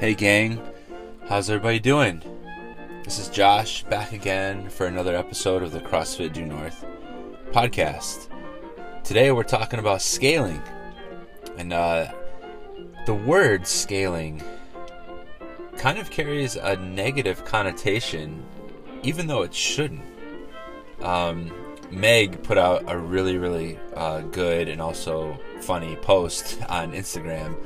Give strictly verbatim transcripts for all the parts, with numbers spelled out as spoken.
Hey gang, how's everybody doing? This is Josh back again for another episode of the CrossFit Due North podcast. Today we're talking about scaling, and uh, the word scaling kind of carries a negative connotation, even though it shouldn't. Um, Meg put out a really, really uh, good and also funny post on Instagram,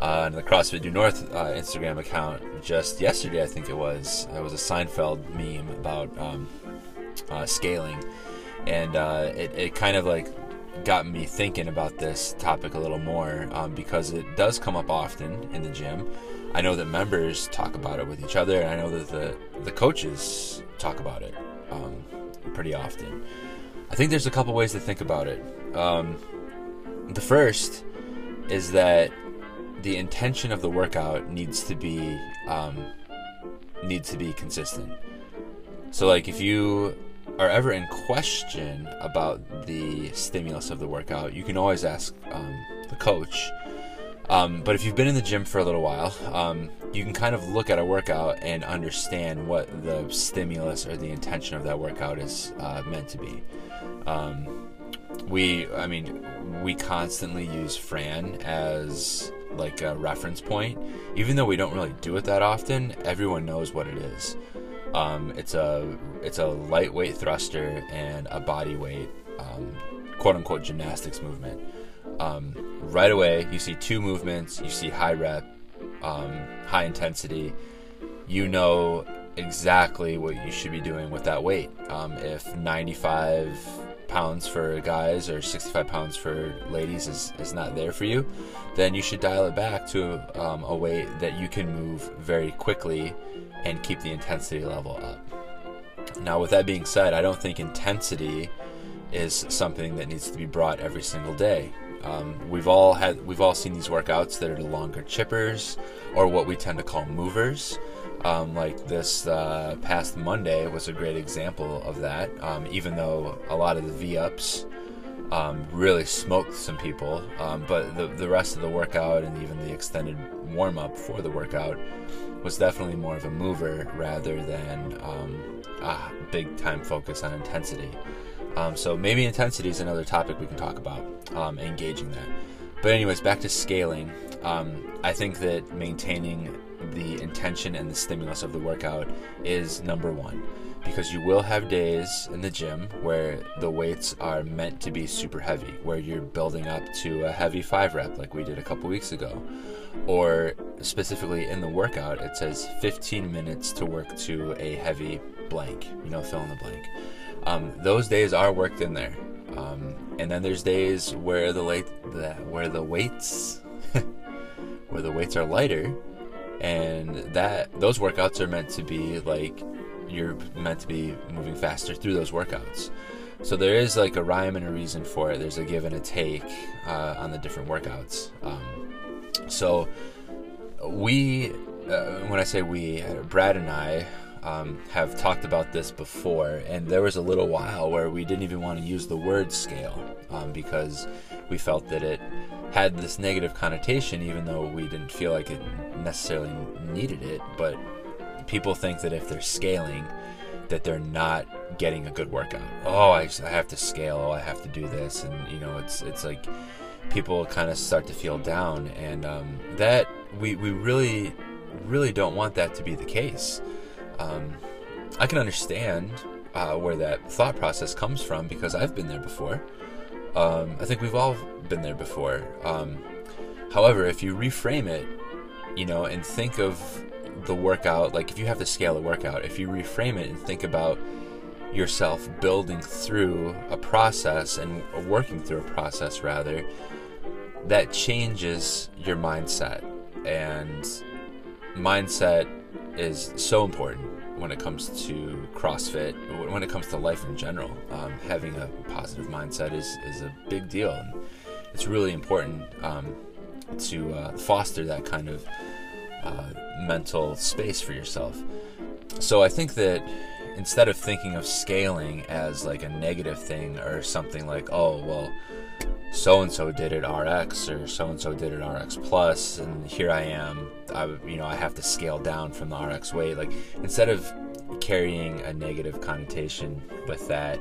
uh, on the CrossFit Due North uh, Instagram account just yesterday, I think it was. It was a Seinfeld meme about um, uh, scaling, and uh, it, it kind of like got me thinking about this topic a little more um, because it does come up often in the gym. I know that members talk about it with each other, and I know that the, the coaches talk about it um, pretty often. I think there's a couple ways to think about it. Um, the first is that the intention of the workout needs to be um, needs to be consistent. So, like, if you are ever in question about the stimulus of the workout, you can always ask um, the coach. Um, but if you've been in the gym for a little while, um, you can kind of look at a workout and understand what the stimulus or the intention of that workout is uh, meant to be. Um, we, I mean, we constantly use Fran as like a reference point, even though we don't really do it that often. Everyone knows what it is. Um, it's a it's a lightweight thruster and a body weight, um, quote unquote, gymnastics movement. Um, right away, you see two movements, you see high rep, um, high intensity. You know exactly what you should be doing with that weight. Um, if ninety-five pounds for guys or sixty-five pounds for ladies is, is not there for you, then you should dial it back to um, a weight that you can move very quickly and keep the intensity level up. Now, with that being said, I don't think intensity is something that needs to be brought every single day. Um, we've all had, we've all seen these workouts that are the longer chippers, or what we tend to call movers. Um, like this uh, past Monday was a great example of that. Um, even though a lot of the V-Ups um, really smoked some people, um, but the the rest of the workout and even the extended warm-up for the workout was definitely more of a mover rather than um, a big-time focus on intensity. Um, so maybe intensity is another topic we can talk about, um, engaging that. But anyways, back to scaling. Um, I think that maintaining the intention and the stimulus of the workout is number one, because you will have days in the gym where the weights are meant to be super heavy, where you're building up to a heavy five rep like we did a couple weeks ago, or specifically in the workout, it says fifteen minutes to work to a heavy blank, you know, fill in the blank. Um, those days are worked in there, um, and then there's days where the late, the, where the weights, where the weights are lighter, and that those workouts are meant to be like you're meant to be moving faster through those workouts. So there is like a rhyme and a reason for it. There's a give and a take uh, on the different workouts. Um, so we, uh, when I say we, Brad and I. Um, have talked about this before, and there was a little while where we didn't even want to use the word scale um, because we felt that it had this negative connotation, even though we didn't feel like it necessarily needed it. But people think that if they're scaling, that they're not getting a good workout. Oh, I, just, I have to scale. Oh, I have to do this, and you know, it's it's like people kind of start to feel down, and um, that we we really really don't want that to be the case. Um, I can understand uh, where that thought process comes from, because I've been there before. Um, I think we've all been there before. Um, however, if you reframe it, you know, and think of the workout, like if you have to scale a workout, if you reframe it and think about yourself building through a process and working through a process rather, that changes your mindset. And mindset is so important when it comes to CrossFit, when it comes to life in general. Um, having a positive mindset is, is a big deal. And it's really important um, to uh, foster that kind of uh, mental space for yourself. So I think that instead of thinking of scaling as like a negative thing or something like, oh, well, so-and-so did it R X or so-and-so did it R X plus, and here I am, I, you know, I have to scale down from the R X weight. Like, instead of carrying a negative connotation with that,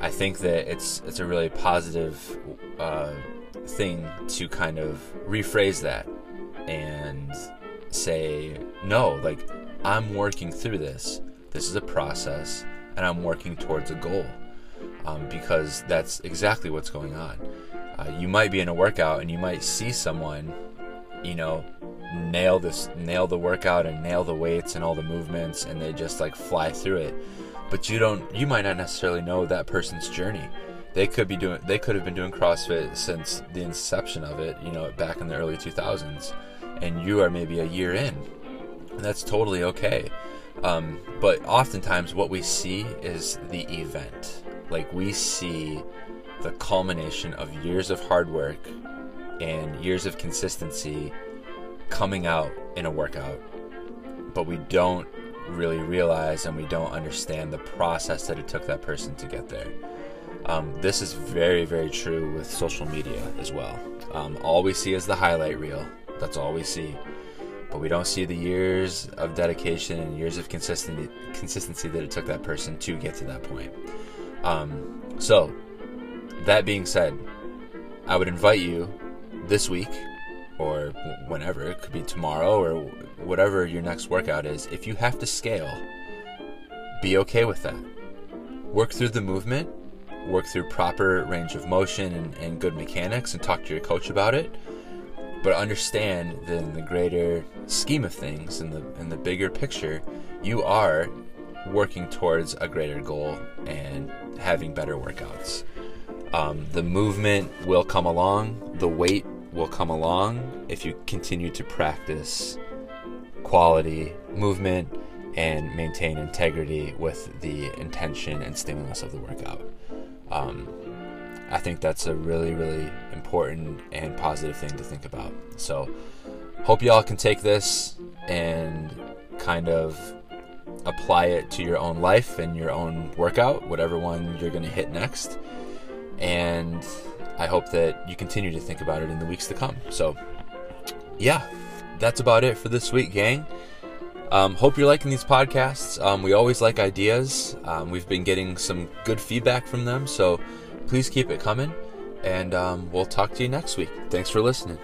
I think that it's it's a really positive uh, thing to kind of rephrase that and say, no, like, I'm working through this. This is a process, and I'm working towards a goal. Um, because that's exactly what's going on. Uh, you might be in a workout and you might see someone, you know, nail this, nail the workout and nail the weights and all the movements, and they just like fly through it. But you don't, you might not necessarily know that person's journey. They could be doing, they could have been doing CrossFit since the inception of it, you know, back in the early two thousands, and you are maybe a year in, and that's totally okay. Um, but oftentimes what we see is the event. Like, we see the culmination of years of hard work and years of consistency coming out in a workout, but we don't really realize and we don't understand the process that it took that person to get there. Um, this is very, very true with social media as well. Um, all we see is the highlight reel. That's all we see. But we don't see the years of dedication and years of consistency, consistency that it took that person to get to that point. Um, so that being said, I would invite you this week, or whenever, it could be tomorrow or whatever your next workout is, if you have to scale, be okay with that. Work through the movement, work through proper range of motion and, and good mechanics, and talk to your coach about it. But understand that in the greater scheme of things, in the, in the bigger picture, you are working towards a greater goal and having better workouts. Um, the movement will come along, the weight will come along if you continue to practice quality movement and maintain integrity with the intention and stimulus of the workout. Um, I think that's a really, really important and positive thing to think about. So, hope y'all can take this and kind of apply it to your own life and your own workout, whatever one you're going to hit next. And I hope that you continue to think about it in the weeks to come. So yeah, that's about it for this week, gang. Um, hope you're liking these podcasts. Um, we always like ideas. Um, we've been getting some good feedback from them, so please keep it coming, and um, we'll talk to you next week. Thanks for listening.